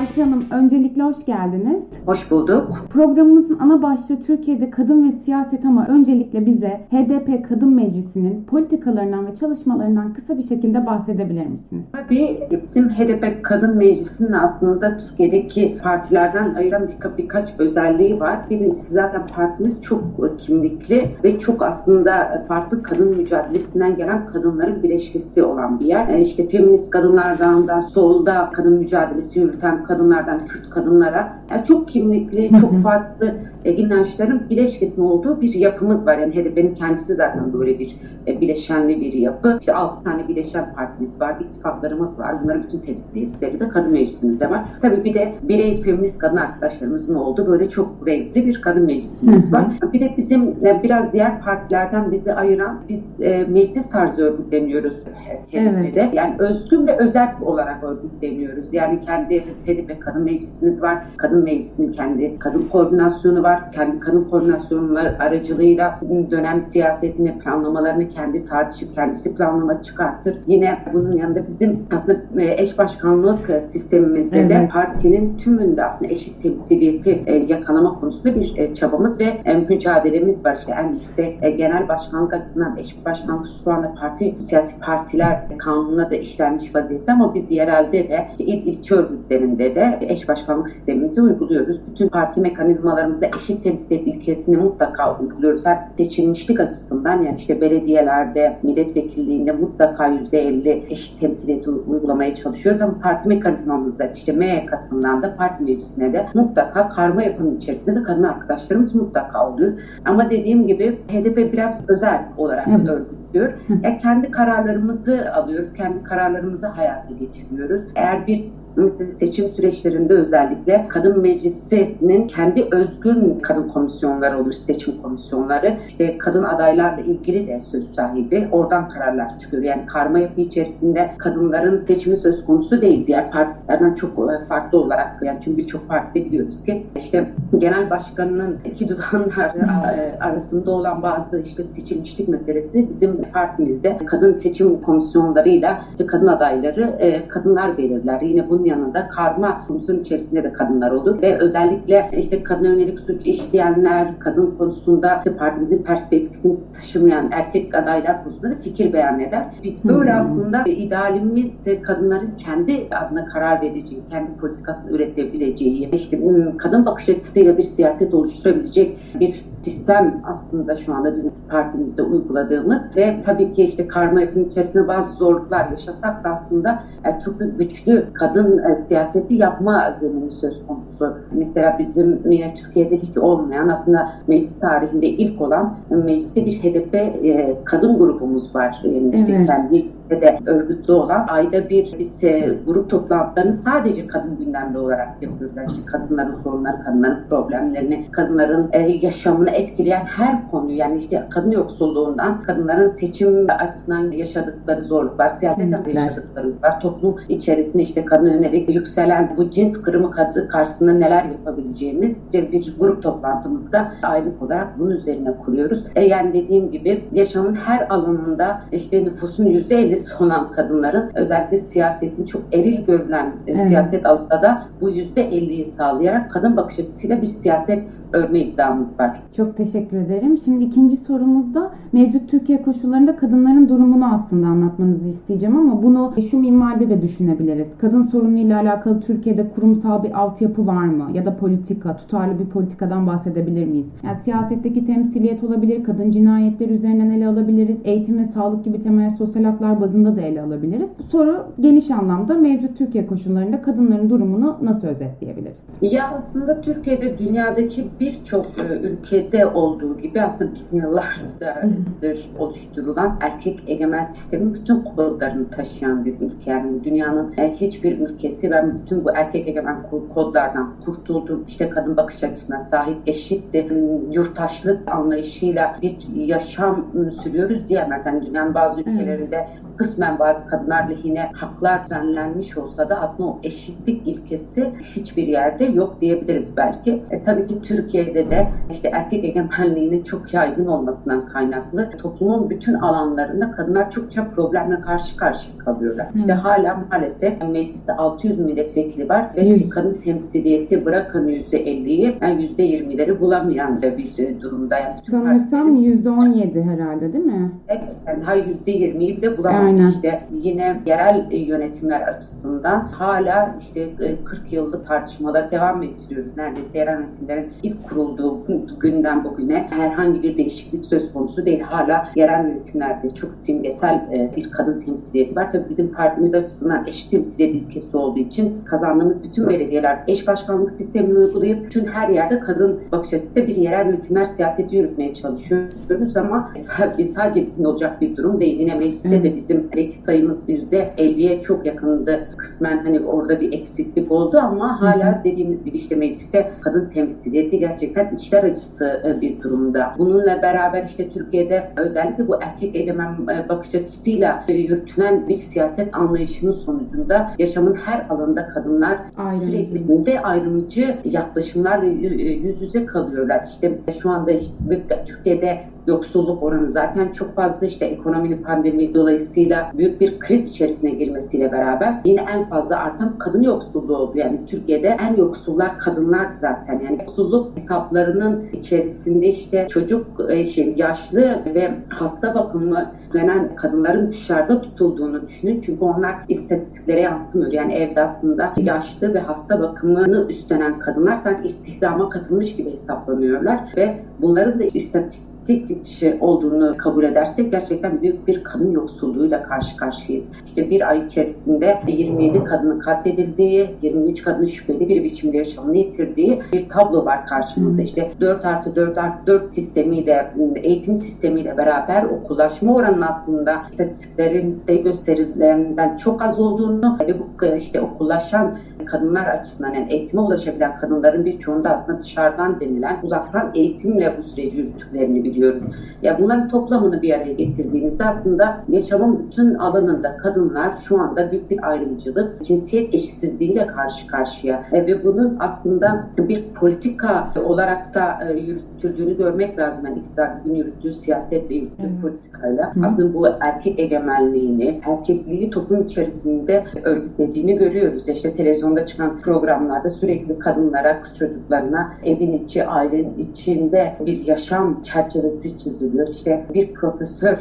Ayşe Hanım, öncelikle hoş geldiniz. Hoş bulduk. Programımızın ana başlığı Türkiye'de kadın ve siyaset ama öncelikle bize HDP Kadın Meclisi'nin politikalarından ve çalışmalarından kısa bir şekilde bahsedebilir misiniz? Tabii, bizim HDP Kadın Meclisi'nin aslında Türkiye'deki partilerden ayıran birkaç özelliği var. Birincisi, zaten partimiz çok kimlikli ve çok aslında farklı kadın mücadelesinden gelen kadınların birleşkesi olan bir yer. İşte feminist kadınlardan da, solda kadın mücadelesi yürüten kadınlardan Kürt kadınlara, yani çok kimlikli, çok farklı inançların bileşkesi olduğu bir yapımız var. Yani HDP'nin kendisi zaten böyle bir bileşenli bir yapı. İşte 6 tane bileşen partimiz var, ittifaklarımız var. Bunların bütün temsilcileri de kadın meclisimizde var. Tabii bir de birey feminist kadın arkadaşlarımızın olduğu böyle çok renkli bir kadın meclisimiz var. Bir de bizim biraz diğer partilerden bizi ayıran, biz meclis tarzı örgütleniyoruz HDP'de. Evet. Yani özgün ve özel olarak örgütleniyoruz. Yani kendi HDP kadın meclisimiz var. Kadın meclisinin kendi kadın koordinasyonu var. Kendi kadın koordinasyonları aracılığıyla dönem siyasetini, planlamalarını kendi tartışıp kendisi planlama çıkartır. Yine bunun yanında bizim aslında eş başkanlık sistemimizde de partinin tümünde aslında eşit temsiliyeti yakalama konusunda bir çabamız ve mücadelemiz var. İşte en yüksek genel başkanlık açısından eşit başkanlık şu anda parti, siyasi partiler kanununa da işlenmiş vaziyette ama biz yerelde de ilçe örgütleri de eş başkanlık sistemimizi uyguluyoruz. Bütün parti mekanizmalarımızda eşit temsil ilkesini mutlaka uyguluyoruz. Her seçilmişlik açısından, yani işte belediyelerde, milletvekilliğinde mutlaka %50 eşit temsiliyeti uygulamaya çalışıyoruz ama parti mekanizmamızda işte MYK'sından da parti meclisine de mutlaka karma yapının içerisinde de kadın arkadaşlarımız mutlaka oluyor. Ama dediğim gibi HDP biraz özel olarak örgütlüyor. Kendi kararlarımızı alıyoruz. Kendi kararlarımızı hayata geçiriyoruz. Eğer bir mesela seçim süreçlerinde özellikle kadın meclisinin kendi özgün kadın komisyonları olur, seçim komisyonları. İşte kadın adaylarla ilgili de söz sahibi, oradan kararlar çıkıyor. Yani karma yapı içerisinde kadınların seçimi söz konusu değil. Diğer partilerden çok farklı olarak, yani çünkü birçok partide biliyoruz ki işte genel başkanının iki dudağının arasında olan bazı işte seçilmişlik meselesi bizim partimizde kadın seçim komisyonlarıyla işte kadın adayları kadınlar belirler. Yine bunun yanında karma komisyon içerisinde de kadınlar olur ve özellikle işte kadına yönelik suç işleyenler, kadın konusunda işte partimizin perspektifini taşımayan erkek adaylar konusunda da fikir beyan eder. Biz böyle aslında idealimiz kadınların kendi adına karar vereceği, kendi politikasını üretebileceği, işte kadın bakış açısıyla bir siyaset oluşturabilecek bir sistem aslında şu anda bizim partimizde uyguladığımız ve tabii ki işte karma yapının içerisinde bazı zorluklar yaşasak da aslında çok güçlü kadın siyaseti yapma zemini söz konusu. Mesela bizim yine Türkiye'de hiç olmayan, aslında meclis tarihinde ilk olan mecliste bir HDP kadın grubumuz var. Yani işte kendi de örgütlü olan ayda bir grup toplantılarını sadece kadın gündemli olarak yapıyorlar. İşte kadınların sorunları, kadınların problemlerini, kadınların yaşamını etkileyen her konuyu, yani işte kadın yoksulluğundan, kadınların seçim açısından yaşadıkları zorluklar, siyasetten yaşadıkları zorluklar, toplum içerisinde işte kadın yönelik yükselen bu cins kırımı karşısında neler yapabileceğimiz bir grup toplantımızda aylık olarak bunun üzerine kuruyoruz. Yani dediğim gibi yaşamın her alanında işte nüfusun %50 olan kadınların, özellikle siyasetin çok eril görülen siyaset altında da bu %50'yi sağlayarak kadın bakış açısıyla bir siyaset örme iddiamız var. Çok teşekkür ederim. Şimdi ikinci sorumuzda mevcut Türkiye koşullarında kadınların durumunu aslında anlatmanızı isteyeceğim ama bunu şu minvalde de düşünebiliriz. Kadın sorunuyla alakalı Türkiye'de kurumsal bir altyapı var mı? Ya da politika, tutarlı bir politikadan bahsedebilir miyiz? Yani siyasetteki temsiliyet olabilir, kadın cinayetleri üzerinden ele alabiliriz, eğitim ve sağlık gibi temel sosyal haklar bazında da ele alabiliriz. Bu soru geniş anlamda mevcut Türkiye koşullarında kadınların durumunu nasıl özetleyebiliriz? Ya aslında Türkiye'de, dünyadaki birçok ülkede olduğu gibi aslında bin yıllardır oluşturulan erkek egemen sistemin bütün kodlarını taşıyan bir ülke. Yani dünyanın hiçbir ülkesi ben bütün bu erkek egemen kodlardan kurtuldum. İşte kadın bakış açısına sahip, eşit yurttaşlık anlayışıyla bir yaşam sürüyoruz diyemez. Yani dünyanın bazı ülkelerinde kısmen bazı kadınlar lehine haklar düzenlenmiş olsa da aslında o eşitlik ilkesi hiçbir yerde yok diyebiliriz belki. Tabii ki Türkiye'de de işte erkek egemenliğinin çok yaygın olmasından kaynaklı toplumun bütün alanlarında kadınlar çokça problemle karşı karşıya kalıyorlar. İşte hala maalesef mecliste 600 milletvekili var ve kadın temsiliyeti bırakın %50'yi, yani %20'leri bulamayan da bir durumda. Sanırsam %17 herhalde değil mi? Evet, yani %20'yi bile bulamamış işte. Yine yerel yönetimler açısından hala işte 40 yıllık tartışmalar devam ettiriyoruz. Neredeyse yerel yönetimlerin ilk kurulduğu günden bugüne herhangi bir değişiklik söz konusu değil. Hala yerel yönetimlerde çok simgesel bir kadın temsiliyeti var. Tabii bizim partimiz açısından eşit temsiliyet ilkesi olduğu için kazandığımız bütün belediyeler eş başkanlık sistemini uygulayıp bütün her yerde kadın bakış açısıyla bir yerel yönetimler siyaseti yürütmeye çalışıyoruz ama sadece bizim olacak bir durum değil. Yine mecliste de bizim vekil sayımız %50'ye çok yakındı. Kısmen hani orada bir eksiklik oldu ama hala dediğimiz gibi işte mecliste kadın temsiliyeti gerçekten içler acısı bir durumda. Bununla beraber işte Türkiye'de özellikle bu erkek egemen bakış açısıyla yürütülen bir siyaset anlayışının sonucunda yaşamın her alanında kadınlar sürekli de ayrımcı yaklaşımlarla yüz yüze kalıyorlar. İşte şu anda işte Türkiye'de yoksulluk oranı zaten çok fazla, işte ekonominin pandemi dolayısıyla büyük bir kriz içerisine girmesiyle beraber yine en fazla artan kadın yoksulluğu oldu. Yani Türkiye'de en yoksullar kadınlar zaten. Yani yoksulluk hesaplarının içerisinde işte çocuk, yaşlı ve hasta bakımı denen kadınların dışarıda tutulduğunu düşünün. Çünkü onlar istatistiklere yansımıyor. Yani evde aslında yaşlı ve hasta bakımını üstlenen kadınlar sanki istihdama katılmış gibi hesaplanıyorlar ve bunların da istatistik olduğunu kabul edersek gerçekten büyük bir kadın yoksulluğuyla karşı karşıyayız. İşte bir ay içerisinde 27 kadının katledildiği, 23 kadının şüpheli bir biçimde yaşamını yitirdiği bir tablo var karşımızda. İşte 4+4+4 sistemiyle, eğitim sistemiyle beraber okullaşma oranının aslında istatistiklerinde gösterilenden çok az olduğunu ve bu işte okullaşan kadınlar açısından, yani eğitime ulaşabilen kadınların birçoğunda aslında dışarıdan denilen uzaktan eğitimle bu süreci yürüttüklerini biliyoruz. Ya bunların toplamını bir araya getirdiğimizde aslında yaşamın bütün alanında kadınlar şu anda büyük bir ayrımcılık, cinsiyet eşitsizliğiyle karşı karşıya ve bunun aslında bir politika olarak da yürütüldüğünü görmek lazım. Yani iktidarın yürüttüğü siyasetle, yürüttüğü politikayla aslında bu erkek egemenliğini, erkekliği toplum içerisinde örgütlediğini görüyoruz. İşte televizyonda çıkan programlarda sürekli kadınlara, kız çocuklarına evin içi, ailenin içinde bir yaşam çerçevesi çiziliyor. İşte bir profesör,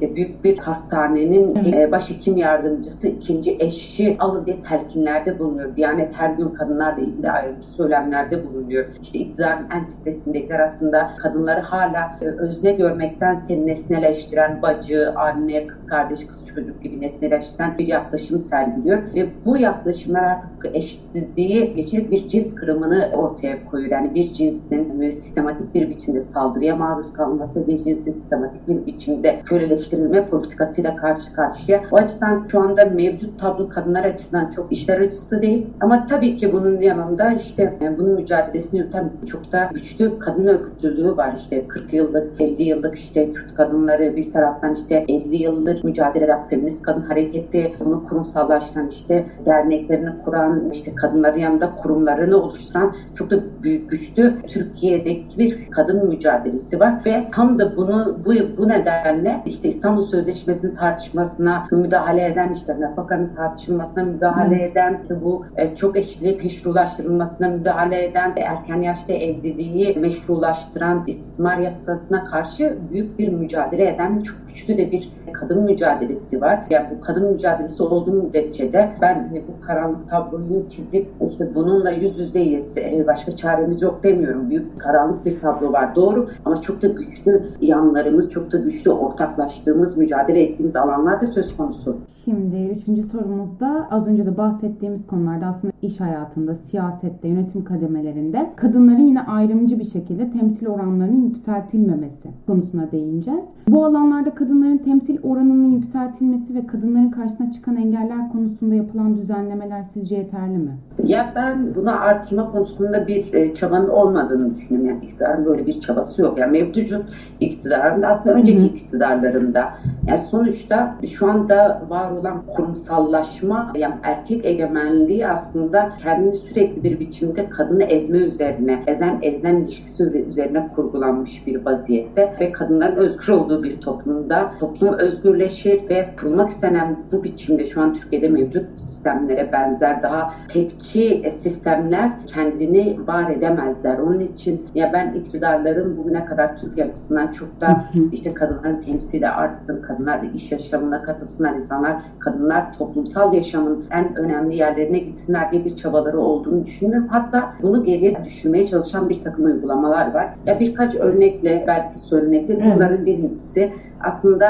büyük bir hastanenin başhekim yardımcısı, ikinci eşi alın diye telkinlerde bulunuyor. Diyanet her gün kadınlarla ilgili ayrıcı söylemlerde bulunuyor. İşte iktidarın en tepesindekiler aslında kadınları hala özne görmektense nesneleştiren, bacı, anne, kız kardeş, kız çocuk gibi nesneleştiren bir yaklaşım sergiliyor ve bu yaklaşımlar artık eşitsizliği geçirip bir cins kırımını ortaya koyuyor. Yani bir cinsin sistematik bir biçimde saldırıya maruz kalması, bir cinsin sistematik bir biçimde köleleştirilme politikasıyla karşı karşıya. O açıdan şu anda mevcut tablo kadınlar açısından çok işler acısı değil. Ama tabii ki bunun yanında işte bunun mücadelesini yürüten çok da güçlü kadın örgütlülüğü var. İşte 40 yıllık, 50 yıllık işte Kürt kadınları, bir taraftan işte 50 yıllık mücadele eden feminist kadın hareketi, bunu kurumsallaştıran, işte derneklerini kuran, işte kadınların yanında kurumlarını oluşturan çok da büyük, güçlü Türkiye'deki bir kadın mücadelesi var ve tam da bunu bu nedenle işte İstanbul Sözleşmesi'nin tartışmasına müdahale eden, işte nafakanın tartışılmasına müdahale eden, bu çok eşitliği meşrulaştırılmasına müdahale eden, erken yaşta evliliği meşrulaştıran istismar yasasına karşı büyük bir mücadele eden çok güçlü de bir kadın mücadelesi var. Yani bu kadın mücadelesi olduğu müddetçe ben bu karanlık tabloyu çizip işte bununla yüz yüzeyiz, başka çaremiz yok demiyorum. Büyük karanlık bir tablo var, doğru, ama çok da güçlü yanlarımız, çok da güçlü ortaklaştığımız, mücadele ettiğimiz alanlar da söz konusu. Şimdi 3. sorumuzda az önce de bahsettiğimiz konularda aslında iş hayatında, siyasette, yönetim kademelerinde kadınların yine ayrımcı bir şekilde temsil oranlarının yükseltilmemesi konusuna değineceğiz. Bu alanlarda kadınların temsil oranının yükseltilmesi ve kadınların karşısına çıkan engeller konusunda yapılan düzenlemeler sizce yeterli mi? Ya ben buna artırma konusunda bir çabanın olmadığını düşünüyorum. Yani iktidarın böyle bir çabası yok. Yani mevcut iktidarında aslında önceki iktidarlarında Yani sonuçta şu anda var olan kurumsallaşma, yani erkek egemenliği aslında kendini sürekli bir biçimde kadını ezme üzerine, ezen ilişkisi üzerine kurgulanmış bir vaziyette ve kadınların özgür olduğu bir toplumda toplum özgürleşir ve kurulmak istenen bu biçimde şu an Türkiye'de mevcut sistemlere benzer daha tepki sistemler kendini var edemezler. Onun için ya ben iktidarların bugüne kadar Türkiye açısından çok da işte kadınların temsili artsın, kadınlar iş yaşamına katılsınlar, insanlar, kadınlar toplumsal yaşamın en önemli yerlerine gitsinler diye bir çabaları olduğunu düşünüyorum. Hatta bunu geriye düşürmeye çalışan bir takım uygulamalar var. Ya birkaç örnekle belki söylenebilir. Bunların birincisi aslında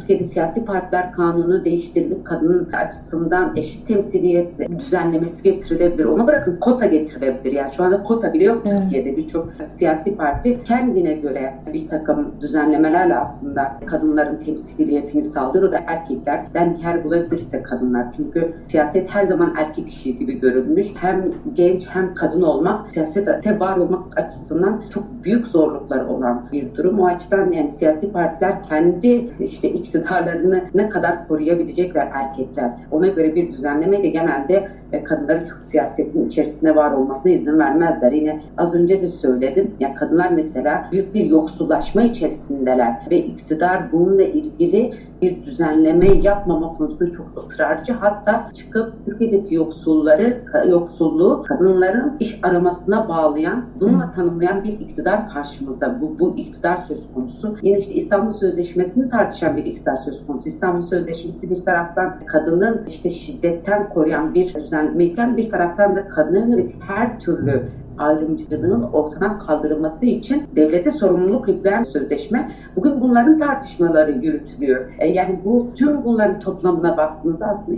Türkiye'de siyasi partiler kanunu değiştirilip kadının açısından eşit temsiliyet düzenlemesi getirilebilir. Ona bırakın kota getirilebilir. Yani şu anda kota bile yok Türkiye'de. Birçok siyasi parti kendine göre bir takım düzenlemelerle aslında kadınların temsiliyetini sağlıyor. O da erkeklerden yer bulabilirse kadınlar. Çünkü siyaset her zaman erkek işi gibi görülmüş. Hem genç hem kadın olmak, siyasete var olmak açısından çok büyük zorlukları olan bir durum. O açıdan yani siyasi partiler kendi işte iktidarlarını ne kadar koruyabilecekler erkekler. Ona göre bir düzenlemeyle genelde kadınların çok siyasetin içerisinde var olmasına izin vermezler. Yine az önce de söyledim. Ya kadınlar mesela büyük bir yoksullaşma içerisindeler ve iktidar bununla ilgili bir düzenleme yapmama konusunda çok ısrarcı. Hatta çıkıp Türkiye'deki yoksulluğu kadınların iş aramasına bağlayan, bununla tanımlayan bir iktidar karşımızda. Bu iktidar söz konusu. Yine işte İstanbul Sözleşmesi'ni tartışan bir iktidar söz konusu. İstanbul Sözleşmesi bir taraftan kadının işte şiddetten koruyan bir düzenlemeyken bir taraftan da kadına yönelik her türlü ayrımcılığının ortadan kaldırılması için devlete sorumluluk yükleyen sözleşme. Bugün bunların tartışmaları yürütülüyor. Yani bu tüm bunların toplamına baktığınızda aslında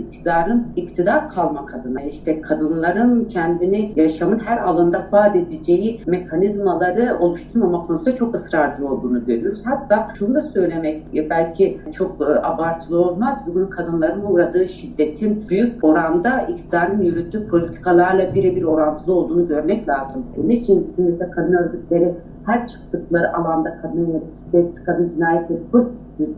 iktidar kalmak adına işte kadınların kendini yaşamın her alanında ifade edeceği mekanizmaları oluşturmamak konusunda çok ısrarcı olduğunu görüyoruz. Hatta şunu da söylemek belki çok abartılı olmaz. Bugün kadınların uğradığı şiddetin büyük oranda iktidarın yürüttüğü politikalarla birebir orantılı olduğunu görmek lazım. Bunun için mesela kadın örgütleri her çıktıkları alanda kadın cinayetleri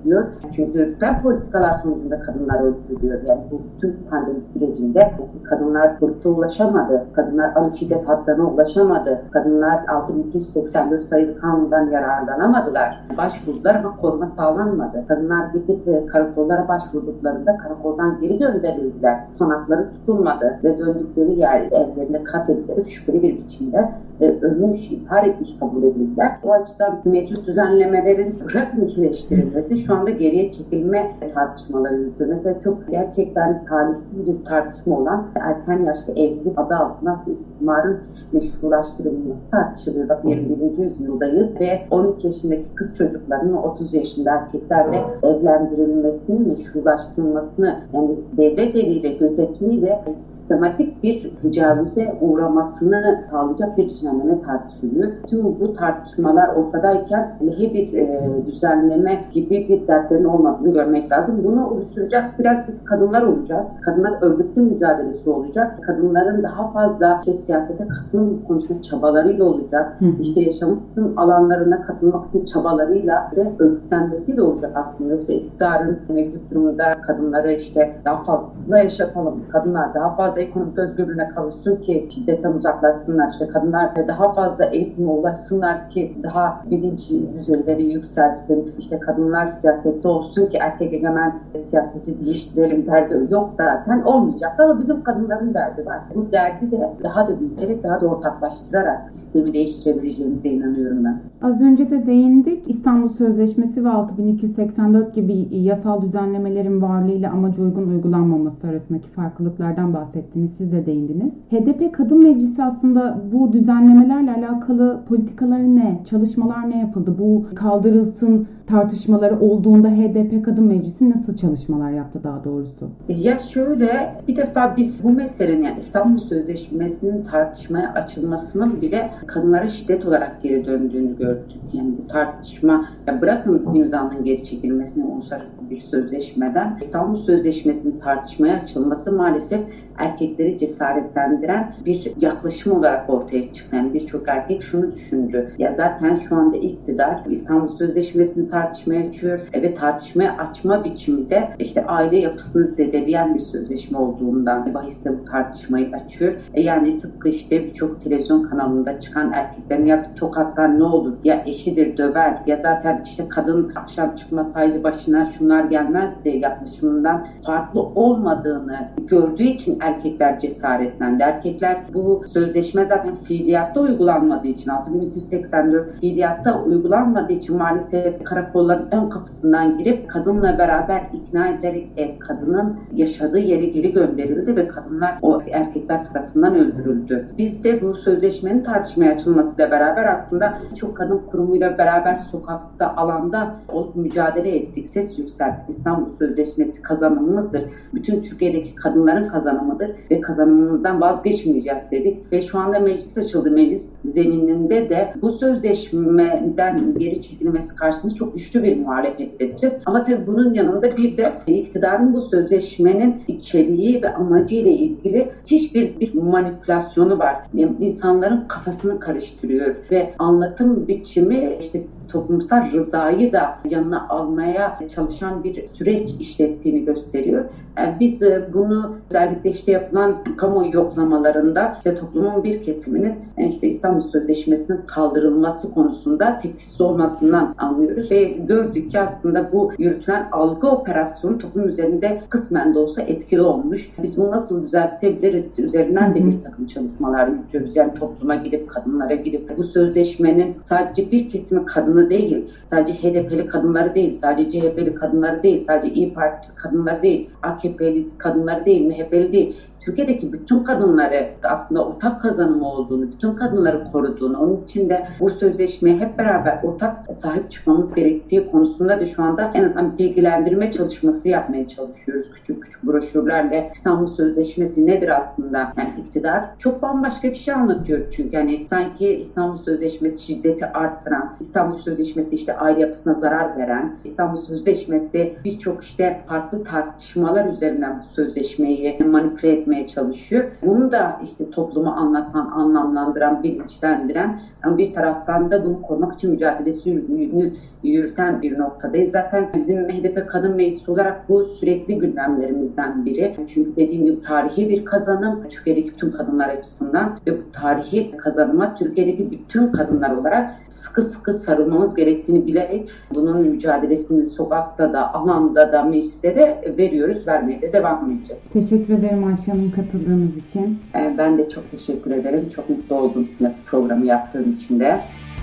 diyor. Çünkü ben politikalar sonucunda kadınlar öldürülüyor. Yani bu tüm pandemi sürecinde kadınlar polise ulaşamadı, kadınlar ağır şiddet hatlarına ulaşamadı, kadınlar 6.284 sayılı kanundan yararlanamadılar. Başvurdular ama koruma sağlanmadı. Kadınlar gidip karakollara başvurduklarında karakoldan geri gönderildiler. Tutanakları tutulmadı ve döndükleri yer evlerinde katledilip şüpheli bir biçimde ölmüş, ihbar etmiş kabul edildiler. O açıdan mevcut düzenlemelerin bırakmıyorleştirilmesi şu anda geriye çekilme tartışmaları yürütüyor. Mesela çok gerçekten talihsiz bir tartışma olan erken yaşta evlilik adı altında aslında istismarın meşrulaştırılması tartışılıyor. Bak 21. yüzyıldayız ve 13 yaşındaki kız çocuklarının 30 yaşında erkeklerle evlendirilmesinin meşrulaştırılmasını yani devlet eliyle gözetimiyle sistematik bir tecavüze uğramasını sağlayacak bir düzenleme tartışılıyor. Tüm bu tartışmalar ortadayken lehe bir düzenleme gibi bir dertlerin olmadığını görmek lazım. Bunu oluşturacak biraz biz kadınlar olacağız. Kadınlar örgütlü mücadelesi olacak. Kadınların daha fazla siyasete katılım konusunda çabalarıyla olacak. İşte yaşamın tüm alanlarına katılmak için çabalarıyla ve örgütlenmesiyle olacak aslında. Yoksa iktidarın mevcut durumunda kadınları işte daha fazla yaşatalım. Kadınlar daha fazla ekonomik özgürlüğüne kavuşsun ki şiddetten uzaklaşsınlar. İşte kadınlar daha fazla eğitime ulaşsınlar ki daha bilinç düzeyleri yükselsin. İşte kadınlar siyasette olsun ki erkek egemen siyaseti değiştirelim derdi yok zaten olmayacak ama bizim kadınların derdi var. Bu derdi de daha da büyüterek daha da ortaklaştırarak sistemi değiştirebileceğimize inanıyorum ben. Az önce de değindik. İstanbul Sözleşmesi ve 6.284 gibi yasal düzenlemelerin varlığıyla amaca uygun uygulanmaması arasındaki farklılıklardan bahsettiniz. Siz de değindiniz. HDP Kadın Meclisi aslında bu düzenlemelerle alakalı politikaları ne? Çalışmalar ne yapıldı? Bu kaldırılsın tartışmaları olduğunda HDP Kadın Meclisi nasıl çalışmalar yaptı daha doğrusu? Ya şöyle bir defa biz bu meselenin yani İstanbul Sözleşmesi'nin tartışmaya açılmasının bile kadınlara şiddet olarak geri döndüğünü gördük. Yani bu tartışma ya bırakın imzanın geri çekilmesini uluslararası bir sözleşmeden İstanbul Sözleşmesi'nin tartışmaya açılması maalesef erkekleri cesaretlendiren bir yaklaşım olarak ortaya çıktı. Yani birçok erkek şunu düşündü. Ya zaten şu anda iktidar İstanbul Sözleşmesi'ni tartışmaya açıyor. görüşür ve tartışma açma biçiminde işte aile yapısını zedeleyen bir sözleşme olduğundan bahiste bu tartışmayı açıyor. Yani tıpkı işte birçok televizyon kanalında çıkan erkeklerin ya tokatlar ne olur, ya eşidir döver, ya zaten işte kadın akşam çıkmasaydı başına şunlar gelmezdi yaklaşımından farklı olmadığını gördüğü için erkekler cesaretlendi. Erkekler bu sözleşme zaten fiiliyatta uygulanmadığı için, 6284 fiiliyatta uygulanmadığı için maalesef karakolların ön kapısından girip kadınla beraber ikna ederek kadının yaşadığı yere geri gönderildi ve kadınlar o erkekler tarafından öldürüldü. Bizde bu sözleşmenin tartışmaya açılmasıyla beraber aslında çok kadın kurumuyla beraber sokakta, alanda olup mücadele ettik, ses yükselttik. İstanbul Sözleşmesi kazanımımızdır. Bütün Türkiye'deki kadınların kazanımıdır ve kazanımımızdan vazgeçmeyeceğiz dedik ve şu anda meclis açıldı. Meclis zemininde de bu sözleşmeden geri çekilmesi karşısında çok güçlü bir muhalefet edeceğiz. Ama tabii bunun yanında bir de iktidarın bu sözleşmenin içeriği ve amacıyla ilgili hiçbir bir manipülasyonu var. Yani insanların kafasını karıştırıyor ve anlatım biçimi işte toplumsal rızayı da yanına almaya çalışan bir süreç işlettiğini gösteriyor. Yani biz bunu özellikle işte yapılan kamuoyu yoklamalarında işte toplumun bir kesiminin işte İstanbul Sözleşmesi'nin kaldırılması konusunda tepkisiz olmasından anlıyoruz ve gördük ki aslında bu yürütülen algı operasyonu toplum üzerinde kısmen de olsa etkili olmuş. Biz bunu nasıl düzeltebiliriz üzerinden de bir takım çalışmalar yürütüyoruz. Yani topluma gidip, kadınlara gidip bu sözleşmenin sadece bir kesimi kadın değil, sadece HDP'li kadınları değil, sadece CHP'li kadınları değil, sadece İyi Partili kadınları değil, AKP'li kadınları değil, MHP'li değil. Türkiye'deki bütün kadınları aslında ortak kazanımı olduğunu, bütün kadınları koruduğunu, onun için de bu sözleşmeye hep beraber ortak sahip çıkmamız gerektiği konusunda da şu anda en azından bilgilendirme çalışması yapmaya çalışıyoruz. Küçük küçük broşürlerle İstanbul Sözleşmesi nedir aslında? Yani iktidar çok bambaşka bir şey anlatıyor çünkü. Yani sanki İstanbul Sözleşmesi şiddeti artıran, İstanbul Sözleşmesi işte aile yapısına zarar veren, İstanbul Sözleşmesi birçok işte farklı tartışmalar üzerinden bu sözleşmeyi manipüle etmeye çalışıyor. Bunu da işte toplumu anlatan, anlamlandıran, bilinçlendiren, yani bir taraftan da bunu korumak için mücadelesini yürüten bir noktadayız. Zaten bizim HDP Kadın Meclisi olarak bu sürekli gündemlerimizden biri. Çünkü dediğim gibi tarihi bir kazanım Türkiye'deki bütün kadınlar açısından ve bu tarihi kazanıma Türkiye'deki bütün kadınlar olarak sıkı sıkı sarılmamız gerektiğini bilerek bunun mücadelesini sokakta da, alanda da, mecliste de veriyoruz, vermeye de devam edeceğiz. Teşekkür ederim Ayşe Hanım katıldığınız için. Ben de çok teşekkür ederim. Çok mutlu oldum sizin programı yaptığım için de.